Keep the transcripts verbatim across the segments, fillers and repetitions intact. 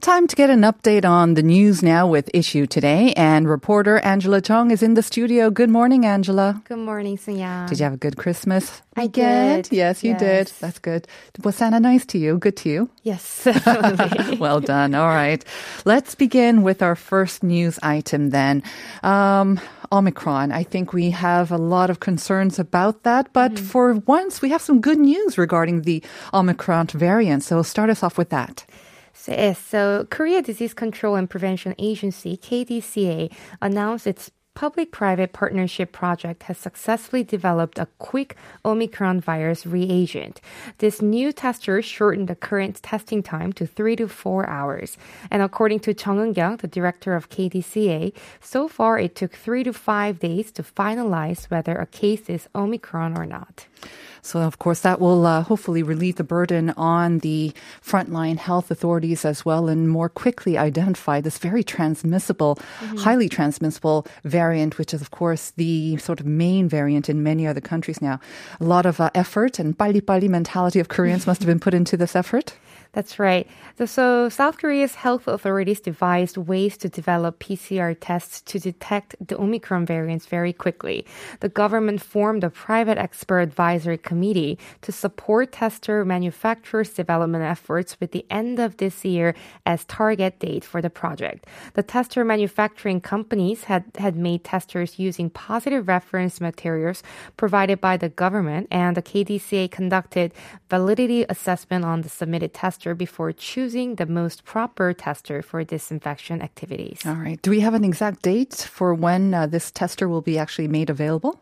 Time to get an update on the news now with Issue Today. And reporter Angela Chong is in the studio. Good morning, Angela. Good morning, Sinyang. Did you have a good Christmas? I did. Yes, you yes. did. That's good. Was Santa nice to you? Good to you? Yes. Well done. All right. Let's begin with our first news item then. Um, Omicron. I think we have a lot of concerns about that. But mm. for once, we have some good news regarding the Omicron variant. So start us off with that. Yes, so Korea Disease Control and Prevention Agency, K D C A, announced its public-private partnership project has successfully developed a quick Omicron virus reagent. This new tester shortened the current testing time to three to four hours. And according to Jung Eun-kyung, the director of K D C A, so far it took three to five days to finalize whether a case is Omicron or not. So, of course, that will uh, hopefully relieve the burden on the frontline health authorities as well and more quickly identify this very transmissible, mm-hmm. highly transmissible variant, which is, of course, the sort of main variant in many other countries now. A lot of uh, effort and 빨리빨리 mentality of Koreans must have been put into this effort. That's right. So, so South Korea's health authorities devised ways to develop P C R tests to detect the Omicron variants very quickly. The government formed a private expert advisory committee to support tester manufacturers' development efforts with the end of this year as target date for the project. The tester manufacturing companies had, had made testers using positive reference materials provided by the government, and the K D C A conducted validity assessment on the submitted tester before choosing the most proper tester for disinfection activities. All right. Do we have an exact date for when uh, this tester will be actually made available?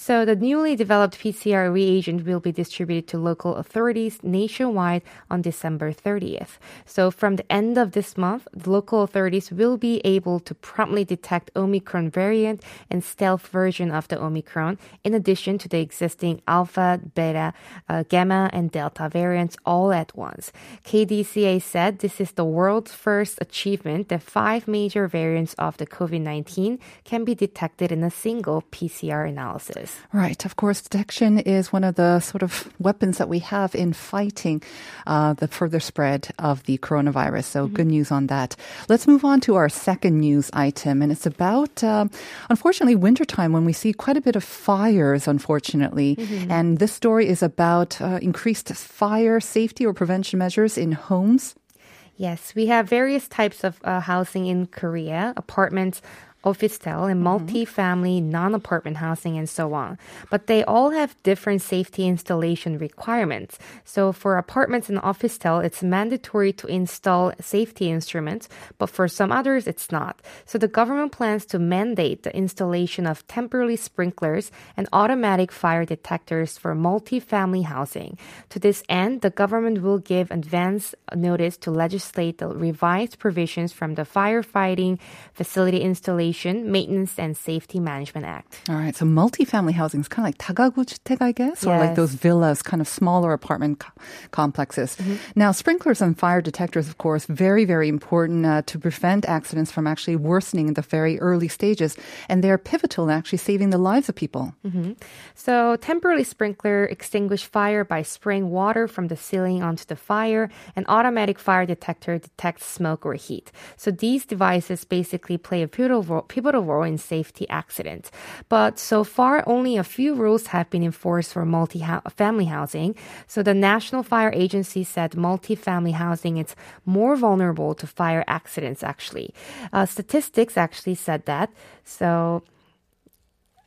So the newly developed P C R reagent will be distributed to local authorities nationwide on December thirtieth. So from the end of this month, the local authorities will be able to promptly detect Omicron variant and stealth version of the Omicron, in addition to the existing Alpha, Beta, uh, Gamma, and Delta variants all at once. K D C A said this is the world's first achievement that five major variants of the COVID nineteen can be detected in a single P C R analysis. Right. Of course, detection is one of the sort of weapons that we have in fighting uh, the further spread of the coronavirus. So mm-hmm. good news on that. Let's move on to our second news item. And it's about, uh, unfortunately, wintertime when we see quite a bit of fires, unfortunately. Mm-hmm. And this story is about uh, increased fire safety or prevention measures in homes. Yes, we have various types of uh, housing in Korea, apartments, office-style and multi-family non-apartment housing and so on. But they all have different safety installation requirements. So for apartments and office-style, it's mandatory to install safety instruments, but for some others, it's not. So the government plans to mandate the installation of temporary sprinklers and automatic fire detectors for multi-family housing. To this end, the government will give advance notice to legislate the revised provisions from the Firefighting Facility Installation Maintenance and Safety Management Act. All right, so multifamily housing is kind of like 다가구 주택, I guess, yes. or like those villas, kind of smaller apartment co- complexes. Mm-hmm. Now, sprinklers and fire detectors, of course, very, very important uh, to prevent accidents from actually worsening in the very early stages, and they're pivotal in actually saving the lives of people. Mm-hmm. So, temporary sprinkler extinguish fire by spraying water from the ceiling onto the fire, and automatic fire detector detects smoke or heat. So, these devices basically play a pivotal role pivotal role in safety accidents. But so far, only a few rules have been enforced for multi-family housing. So the National Fire Agency said multi-family housing is more vulnerable to fire accidents, actually. Uh, statistics actually said that. So,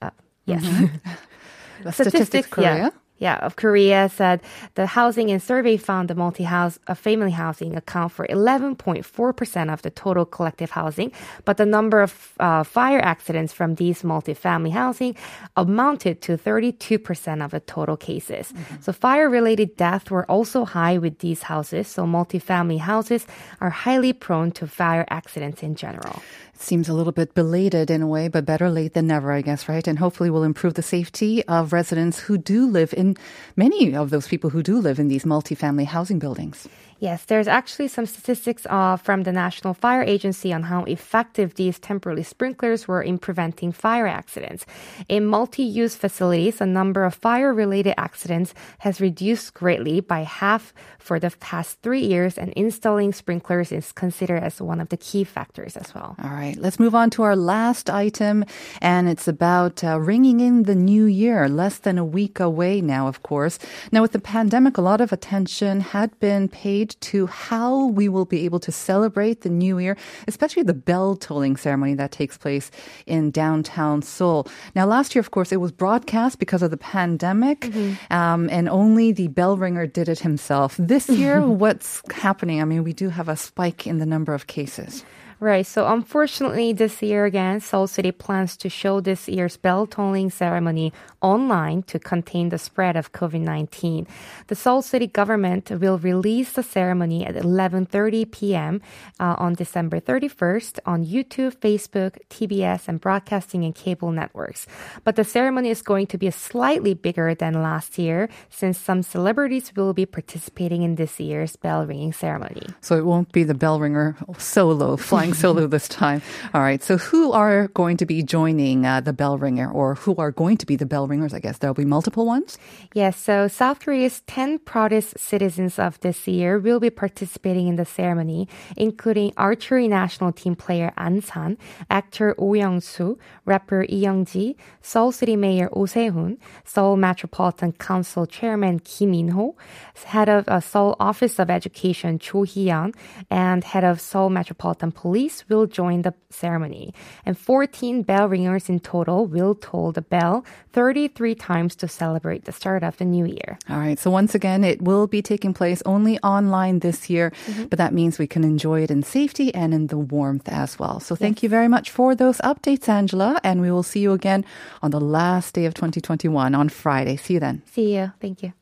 uh, yes. Mm-hmm. Statistics, statistics Korea? Yeah. yeah, of Korea said the housing and survey found the multi-house, uh, family housing account for eleven point four percent of the total collective housing, but the number of uh, fire accidents from these multi-family housing amounted to thirty-two percent of the total cases. Mm-hmm. So fire-related deaths were also high with these houses, so multi-family houses are highly prone to fire accidents in general. It seems a little bit belated in a way, but better late than never, I guess, right? And hopefully we'll improve the safety of residents who do live in, many of those people who do live in these multifamily housing buildings. Yes, there's actually some statistics uh, from the National Fire Agency on how effective these temporary sprinklers were in preventing fire accidents. In multi-use facilities, the number of fire-related accidents has reduced greatly by half for the past three years, and installing sprinklers is considered as one of the key factors as well. All right, let's move on to our last item, and it's about uh, ringing in the new year, less than a week away now, of course. Now, with the pandemic, a lot of attention had been paid to how we will be able to celebrate the new year, especially the bell-tolling ceremony that takes place in downtown Seoul. Now, last year, of course, it was broadcast because of the pandemic, mm-hmm. um, and only the bell ringer did it himself. This year, what's happening? I mean, we do have a spike in the number of cases. Right. So unfortunately, this year again, Seoul City plans to show this year's bell-tolling ceremony online to contain the spread of covid nineteen. The Seoul City government will release the ceremony at eleven thirty p.m. Uh, on December thirty-first on YouTube, Facebook, T B S, and broadcasting and cable networks. But the ceremony is going to be slightly bigger than last year, since some celebrities will be participating in this year's bell-ringing ceremony. So it won't be the bell ringer solo flying solo this time. All right. So who are going to be joining uh, the bell ringer, or who are going to be the bell ringers? I guess there'll be multiple ones. Yes. So South Korea's ten proudest citizens of this year will be participating in the ceremony, including archery national team player Ansan, actor Oh Young-soo, rapper Lee Young-ji, Seoul City Mayor Oh Se-hoon, Seoul Metropolitan Council Chairman Kim In-ho, head of uh, Seoul Office of Education Jo Hee-yeon, and head of Seoul Metropolitan Police Police will join the ceremony, and fourteen bell ringers in total will toll the bell thirty-three times to celebrate the start of the new year. All right, so once again, it will be taking place only online this year, mm-hmm. but that means we can enjoy it in safety and in the warmth as well. So thank yes. you very much for those updates, Angela, and we will see you again on the last day of twenty twenty-one on Friday. See you then. See you. Thank you.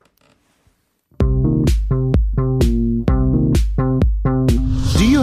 Do you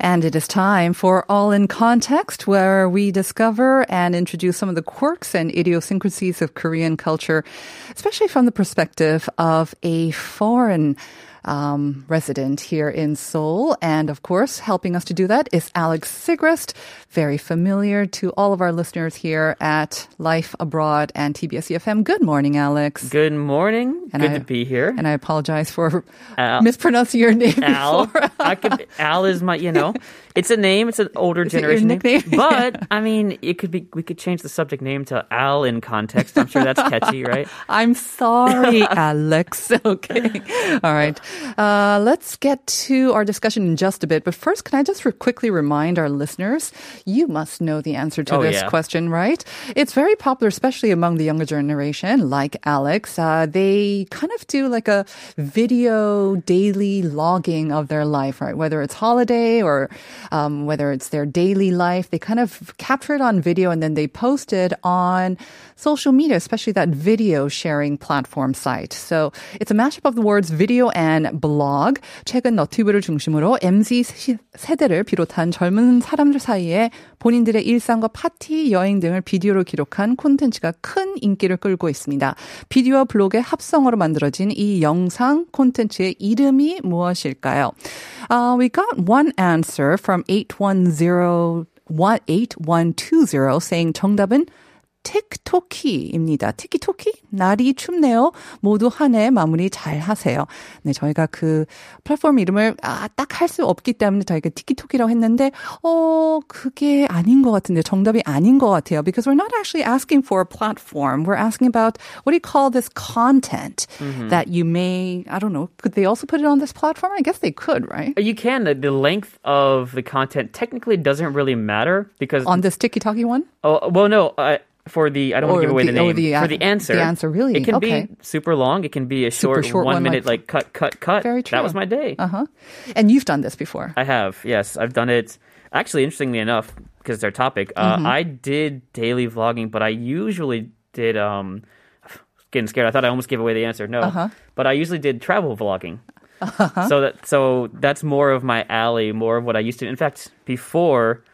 And it is time for All in Context, where we discover and introduce some of the quirks and idiosyncrasies of Korean culture, especially from the perspective of a foreign um, resident here in Seoul. And of course, helping us to do that is Alex Sigrist, very familiar to all of our listeners here at Life Abroad and T B S E F M. Good morning, Alex. Good morning. And Good I, to be here. And I apologize for Al. mispronouncing your name Al. before. I could, Al is my, you know, it's a name. It's an older is generation name. But, yeah. I mean, it could be, we could change the subject name to Al in Context. I'm sure that's catchy, right? I'm sorry, Alex. Okay. All right. Uh, let's get to our discussion in just a bit. But first, can I just re- quickly remind our listeners, you must know the answer to oh, this yeah. question, right? It's very popular, especially among the younger generation, like Alex. Uh, they kind of do like a video daily logging of their life, right? Whether it's holiday or um, whether it's their daily life, they kind of capture it on video and then they post it on social media, especially that video sharing platform site. So it's a mashup of the words video and blog. 최근 너튜브를 중심으로 엠지 세대를 비롯한 젊은 사람들 사이에 본인들의 일상과 파티, 여행 등을 비디오로 기록한 콘텐츠가 큰 인기를 끌고 있습니다. 비디오와 블로그의 합성어로 만들어진 이 영상 콘텐츠의 이름이 무엇일까요? Uh, we got one answer from eight one zero, eight one two zero saying 정답은 티키토키입니다. 티키토키? 날이 춥네요. 모두 한 해 마무리 잘 하세요. 네, 저희가 그 플랫폼 이름을 아, 딱 할 수 없기 때문에 저희가 티키토키라고 했는데 어, 그게 아닌 것 같은데 정답이 아닌 것 같아요. Because we're not actually asking for a platform. We're asking about what do you call this content mm-hmm. that you may, I don't know, could they also put it on this platform? I guess they could, right? You can. The, the length of the content technically doesn't really matter because... On this TikTok-y one? Oh, well, no. I, for the, I don't want to give away the, the name. The, for the answer. The answer, really. It can okay. be super long. It can be a short, short one, one minute, like, like cut, cut, cut. Very true. That was my day. Uh-huh. And you've done this before. I have, yes. I've done it. Actually, interestingly enough, because it's our topic, uh, mm-hmm. I did daily vlogging, but I usually did... Um, getting scared. I thought I almost gave away the answer. No. Uh-huh. But I usually did travel vlogging. Uh-huh. So that so that's more of my alley, more of what I used to. In fact, before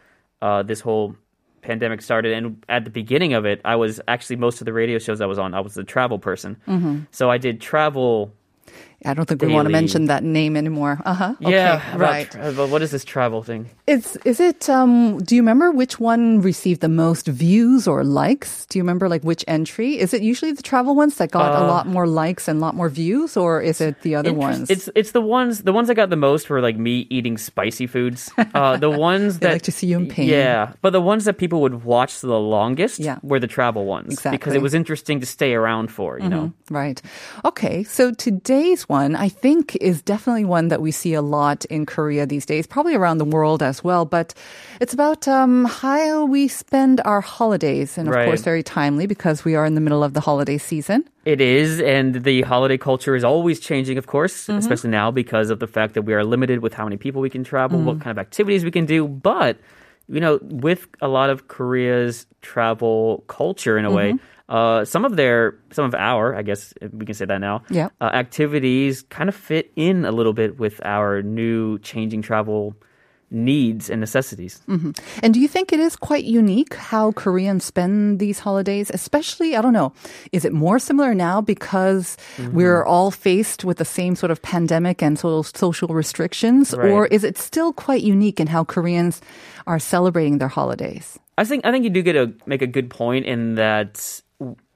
uh, this whole pandemic started and at the beginning of it, I was actually most of the radio shows I was on, I was the travel person. Mm-hmm. So I did travel I don't think daily. We want to mention that name anymore. Uh-huh. Yeah, okay, right. Tra- what is this travel thing? It's, is it, um, do you remember which one received the most views or likes? Do you remember like which entry? Is it usually the travel ones that got uh, a lot more likes and a lot more views or is it the other inter- ones? It's it's the ones, the ones that got the most were like me eating spicy foods. Uh, the ones that... like to see you in pain. Yeah, but the ones that people would watch the longest yeah. were the travel ones. Exactly. Because it was interesting to stay around for, you mm-hmm. know? Right. Okay, so today's one I think is definitely one that we see a lot in Korea these days, probably around the world as well, but it's about um, how we spend our holidays and of right. course very timely because we are in the middle of the holiday season. It is, and the holiday culture is always changing, of course, mm-hmm. especially now because of the fact that we are limited with how many people we can travel, mm. what kind of activities we can do, but you know, with a lot of Korea's travel culture in a mm-hmm. way, Uh, some of their, some of our, I guess we can say that now, yep. uh, activities kind of fit in a little bit with our new changing travel needs and necessities. Mm-hmm. And do you think it is quite unique how Koreans spend these holidays? Especially, I don't know, is it more similar now because mm-hmm. we're all faced with the same sort of pandemic and so- social restrictions? Right. Or is it still quite unique in how Koreans are celebrating their holidays? I think I think you do get a, make a good point in that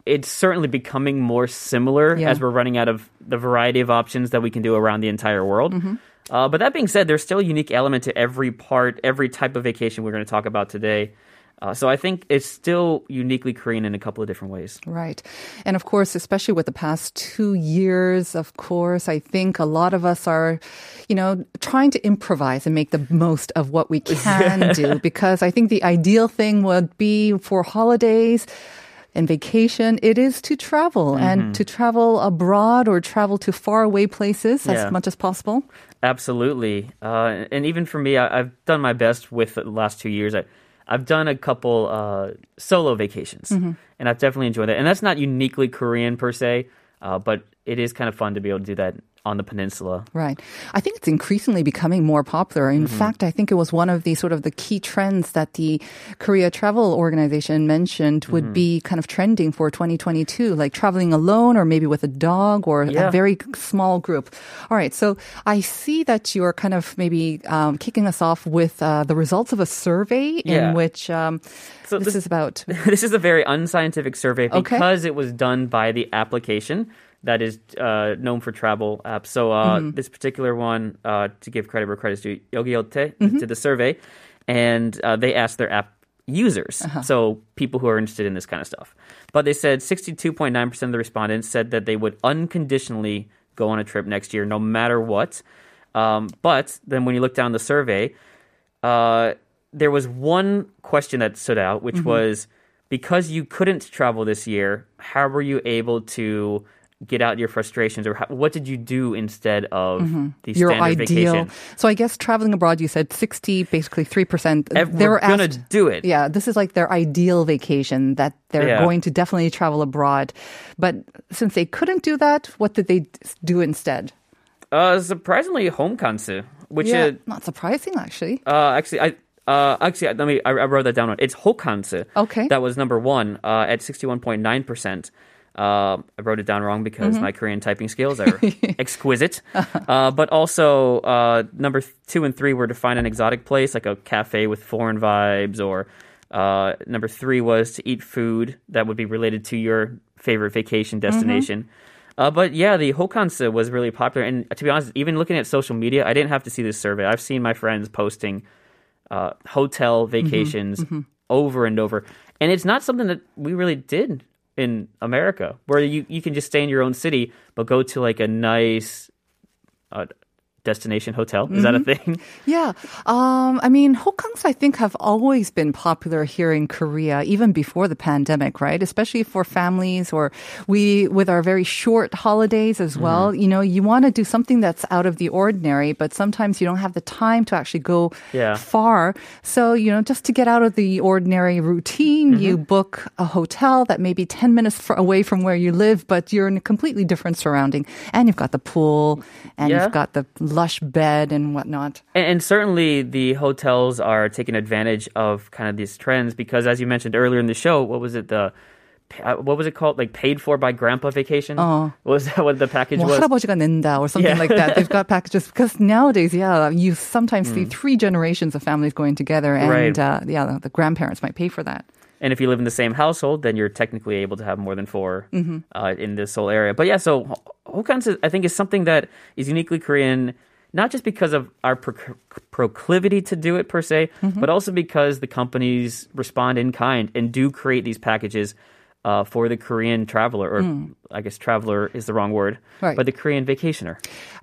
it's certainly becoming more similar yeah. as we're running out of the variety of options that we can do around the entire world. Mm-hmm. Uh, but that being said, there's still a unique element to every part, every type of vacation we're going to talk about today. Uh, so I think it's still uniquely Korean in a couple of different ways. Right. And of course, especially with the past two years, of course, I think a lot of us are, you know, trying to improvise and make the most of what we can do. Because I think the ideal thing would be for holidays and vacation, it is to travel mm-hmm. and to travel abroad or travel to faraway places yeah. as much as possible. Absolutely. Uh, and even for me, I, I've done my best with the last two years. I I've done a couple uh, solo vacations, mm-hmm. and I've definitely enjoyed that. And that's not uniquely Korean per se, uh, but it is kind of fun to be able to do that on the peninsula. Right. I think it's increasingly becoming more popular. In mm-hmm. fact, I think it was one of the sort of the key trends that the Korea Travel Organization mentioned would mm-hmm. be kind of trending for twenty twenty-two, like traveling alone or maybe with a dog or yeah. a very small group. All right. So I see that you're kind of maybe um, kicking us off with uh, the results of a survey yeah. in which um, so this, this is about... This is a very unscientific survey because okay. it was done by the application that is uh, known for travel apps. So uh, mm-hmm. this particular one, uh, to give credit where credit's due, Yogi Ote mm-hmm. did the survey, and uh, they asked their app users, uh-huh. so people who are interested in this kind of stuff. But they said sixty-two point nine percent of the respondents said that they would unconditionally go on a trip next year, no matter what. Um, but then when you look down the survey, uh, there was one question that stood out, which mm-hmm. was, because you couldn't travel this year, how were you able to... get out your frustrations, or how, what did you do instead of mm-hmm. the standard your ideal vacation? So I guess traveling abroad, you said sixty, basically three percent. If they were going to do it. Yeah, this is like their ideal vacation, that they're yeah. going to definitely travel abroad. But since they couldn't do that, what did they do instead? Uh, surprisingly, homkansu. Which yeah, is, not surprising, actually. Uh, actually, I... Uh, actually, let me. I, I wrote that down. It's hokansu. Okay. That was number one uh, at sixty-one point nine percent. Uh, I wrote it down wrong because mm-hmm. my Korean typing skills are exquisite. Uh, but also, uh, number two and three were to find an exotic place, like a cafe with foreign vibes or Uh, number three was to eat food that would be related to your favorite vacation destination. Mm-hmm. Uh, but yeah, the hokansu was really popular. And to be honest, even looking at social media, I didn't have to see this survey. I've seen my friends posting uh, hotel vacations mm-hmm. Mm-hmm. over and over. And it's not something that we really did in America, where you, you can just stay in your own city, but go to like a nice uh, destination hotel. Is mm-hmm. that a thing? Yeah. Um, I mean, hokangs, I think, have always been popular here in Korea, even before the pandemic, right? Especially for families or we with our very short holidays as well. Mm-hmm. You know, you want to do something that's out of the ordinary, but sometimes you don't have the time to actually go yeah. far. So, you know, just to get out of the ordinary routine, mm-hmm. you book a hotel that may be ten minutes for, away from where you live, but you're in a completely different surrounding. And you've got the pool and yeah. you've got the lush bed and whatnot. And, and certainly the hotels are taking advantage of kind of these trends because, as you mentioned earlier in the show, what was it, the what was it called? Like paid for by grandpa vacation? Oh. Was that what the package well, was? 할아버지가 낸다 or something yeah. like that. They've got packages because nowadays, yeah, you sometimes mm. see three generations of families going together and right. uh, yeah, the, the grandparents might pay for that. And if you live in the same household, then you're technically able to have more than four mm-hmm. uh, in this whole area. But yeah, so hokansu, I think, is something that is uniquely Korean, not just because of our pro- proclivity to do it per se, mm-hmm. but also because the companies respond in kind and do create these packages uh, for the Korean traveler, or mm. I guess traveler is the wrong word, right. but the Korean vacationer.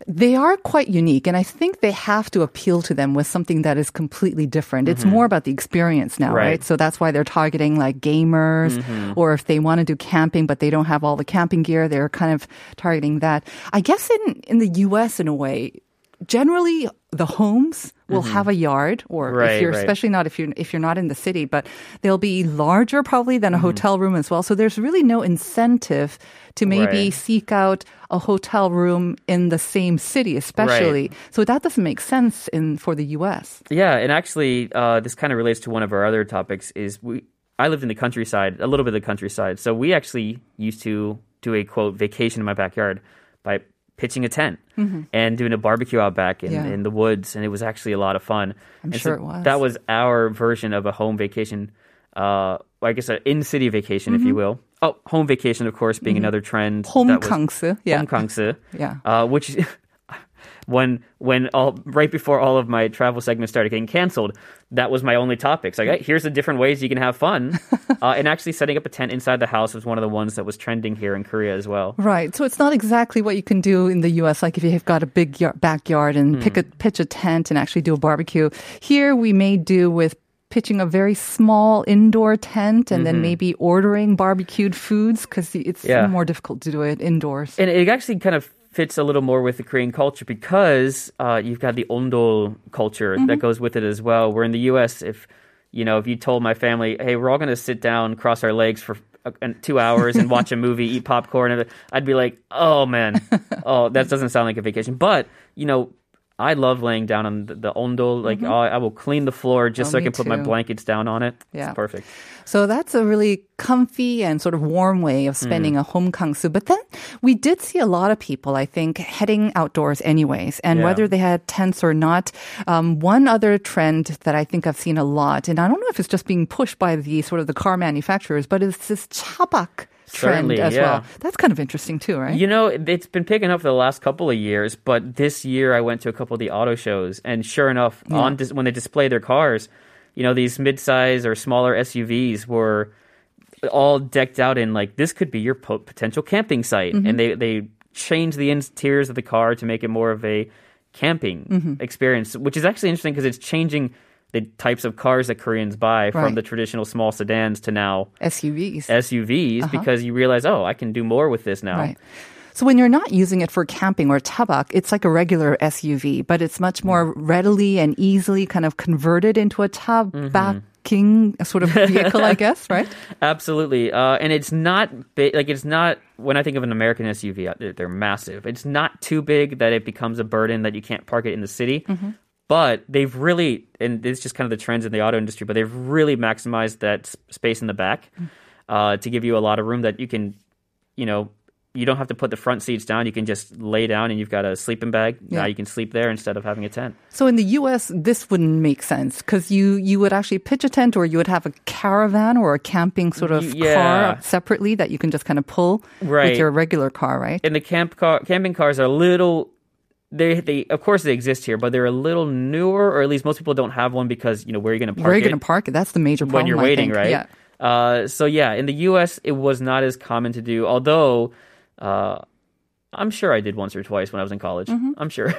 They are quite unique, and I think they have to appeal to them with something that is completely different. Mm-hmm. It's more about the experience now, right? right? So that's why they're targeting like gamers, mm-hmm. or if they want to do camping but they don't have all the camping gear, they're kind of targeting that. I guess in, in the U S, in a way, generally the homes will mm-hmm. have a yard, or right, if you're, right. especially not if you're, if you're not in the city, but they'll be larger probably than a mm-hmm. hotel room as well. So there's really no incentive to maybe right. seek out a hotel room in the same city, especially. Right. So that doesn't make sense in for the U S. Yeah, and actually uh, this kind of relates to one of our other topics is we I lived in the countryside, a little bit of the countryside. So we actually used to do a, quote, vacation in my backyard by pitching a tent mm-hmm. and doing a barbecue out back in, yeah. in the woods. And it was actually a lot of fun. I'm and sure so it was. That was our version of a home vacation, uh, I guess an in-city vacation, mm-hmm. if you will. Oh, home vacation, of course, being mm-hmm. another trend. Homkangsu. Yeah. Homkangsu. yeah. Uh, which... When when all right before all of my travel segments started getting canceled, that was my only topic. It's like, hey, here's the different ways you can have fun. uh, and actually setting up a tent inside the house was one of the ones that was trending here in Korea as well. Right. So it's not exactly what you can do in the U S, like if you've got a big y- backyard and mm. pick a, pitch a tent and actually do a barbecue. Here we may do with pitching a very small indoor tent and mm-hmm. then maybe ordering barbecued foods because it's yeah. more difficult to do it indoors. And it actually kind of fits a little more with the Korean culture because uh, you've got the ondol culture mm-hmm. that goes with it as well. Where in the U S, if you know, if you told my family, "Hey, we're all going to sit down, cross our legs for uh, two hours and watch a movie, eat popcorn," I'd be like, "Oh man, oh that doesn't sound like a vacation." But you know, I love laying down on the, the ondol. Like, mm-hmm. oh, I will clean the floor just oh, so I can too. put my blankets down on it. Yeah. It's perfect. So that's a really comfy and sort of warm way of spending mm. a homkangsu. But then we did see a lot of people, I think, heading outdoors anyways. And yeah. whether they had tents or not, um, one other trend that I think I've seen a lot, and I don't know if it's just being pushed by the sort of the car manufacturers, but it's this chabak trend Certainly, as yeah. well. That's kind of interesting too, right? You know, it's been picking up for the last couple of years, but this year I went to a couple of the auto shows, and sure enough, yeah. on dis- when they display their cars, you know, these mid-size or smaller S U Vs were all decked out in like, this could be your po- potential camping site. Mm-hmm. And they, they changed the interiors of the car to make it more of a camping mm-hmm. experience, which is actually interesting because it's changing the types of cars that Koreans buy from right. the traditional small sedans to now S U Vs. S U Vs uh-huh. because you realize, oh, I can do more with this now. Right. So when you're not using it for camping or tabak, it's like a regular S U V, but it's much more readily and easily kind of converted into a tabak mm-hmm. king sort of vehicle, I guess, right? Absolutely. Uh, and it's not big, like it's not, when I think of an American S U V, they're massive. It's not too big that it becomes a burden that you can't park it in the city. Mm-hmm. But they've really, and this is just kind of the trends in the auto industry, but they've really maximized that space in the back uh, to give you a lot of room that you can, you know, you don't have to put the front seats down. You can just lay down and you've got a sleeping bag. Yeah. Now you can sleep there instead of having a tent. So in the U S, this wouldn't make sense because you, you would actually pitch a tent or you would have a caravan or a camping sort of yeah. car separately that you can just kind of pull right. with your regular car, right? And the camp car, camping cars are a little... They, they, of course, they exist here, but they're a little newer, or at least most people don't have one because, you know, where are you going to park it? Where are you going to park it? That's the major problem, when you're waiting, right? Yeah. Uh, so, yeah, in the U S, it was not as common to do, although... Uh, I'm sure I did once or twice when I was in college. Mm-hmm. I'm sure.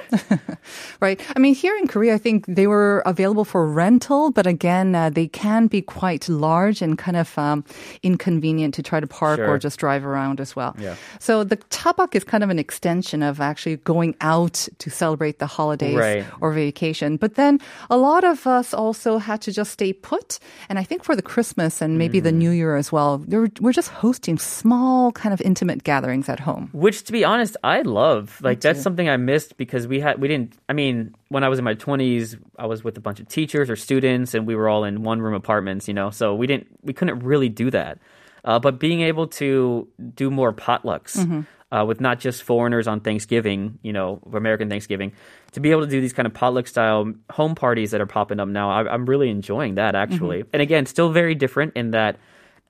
Right. I mean, here in Korea, I think they were available for rental, but again, uh, they can be quite large and kind of um, inconvenient to try to park sure. or just drive around as well. Yeah. So the tabak is kind of an extension of actually going out to celebrate the holidays right. or vacation. But then a lot of us also had to just stay put. And I think for the Christmas and maybe mm. the New Year as well, we're, we're just hosting small kind of intimate gatherings at home. Which, to be honest, I love like that's something I missed because we had we didn't I mean when I was in my twenties I was with a bunch of teachers or students and we were all in one room apartments, you know, so we didn't we couldn't really do that uh, but being able to do more potlucks mm-hmm. uh, with not just foreigners on Thanksgiving, you know, American Thanksgiving, to be able to do these kind of potluck style home parties that are popping up now, I, I'm really enjoying that actually mm-hmm. and again still very different in that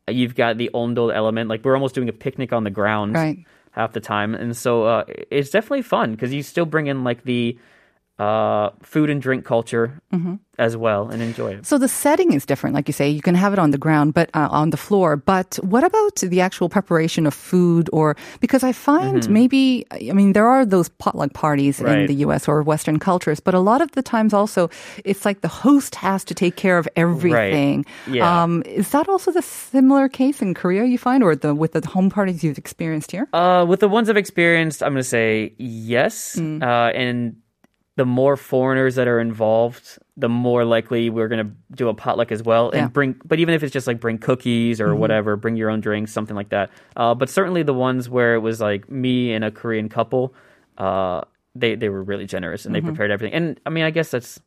you've got the ondol element, like we're almost doing a picnic on the ground right half the time. And so uh, it's definitely fun because you still bring in like the uh, food and drink culture mm-hmm. as well and enjoy it. So the setting is different. Like you say, you can have it on the ground, but uh, on the floor. But what about the actual preparation of food? Or because I find mm-hmm. maybe, I mean, there are those potluck parties right. in the U S or Western cultures, but a lot of the times also, it's like the host has to take care of everything. Right. Yeah. Um, is that also the similar case in Korea you find, or the with the home parties you've experienced here? Uh, with the ones I've experienced, I'm going to say yes. Mm. Uh, and the more foreigners that are involved, the more likely we're going to do a potluck as well. And yeah. bring, but even if it's just like bring cookies or mm-hmm. whatever, bring your own drinks, something like that. Uh, but certainly the ones where it was like me and a Korean couple, uh, they, they were really generous and mm-hmm. they prepared everything. And I mean, I guess that's,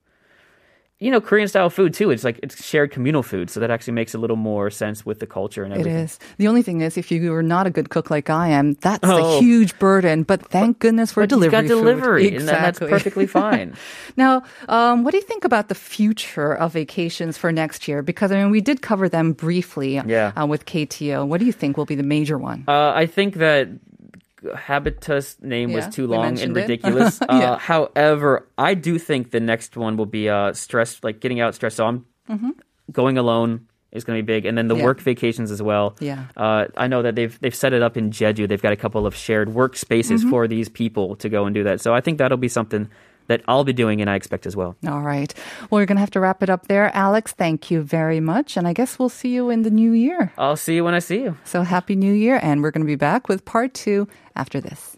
you know, Korean-style food, too. It's like it's shared communal food, so that actually makes a little more sense with the culture and everything. It is. The only thing is, if you were not a good cook like I am, that's oh. a huge burden. But thank but, goodness for but delivery you've got delivery, food. Exactly. And that's perfectly fine. Now, um, what do you think about the future of vacations for next year? Because, I mean, we did cover them briefly yeah. uh, with K T O. What do you think will be the major one? Uh, I think that Habitus name yeah, was too long and ridiculous. yeah. uh, however, I do think the next one will be uh, stress, like getting out, stress on. Mm-hmm. Going alone is going to be big. And then the yeah. work vacations as well. Yeah. Uh, I know that they've they've set it up in Jeju. They've got a couple of shared workspaces mm-hmm. for these people to go and do that. So I think that'll be something that I'll be doing and I expect as well. All right. Well, we're going to have to wrap it up there. Alex, thank you very much. And I guess we'll see you in the new year. I'll see you when I see you. So happy new year. And we're going to be back with part two after this.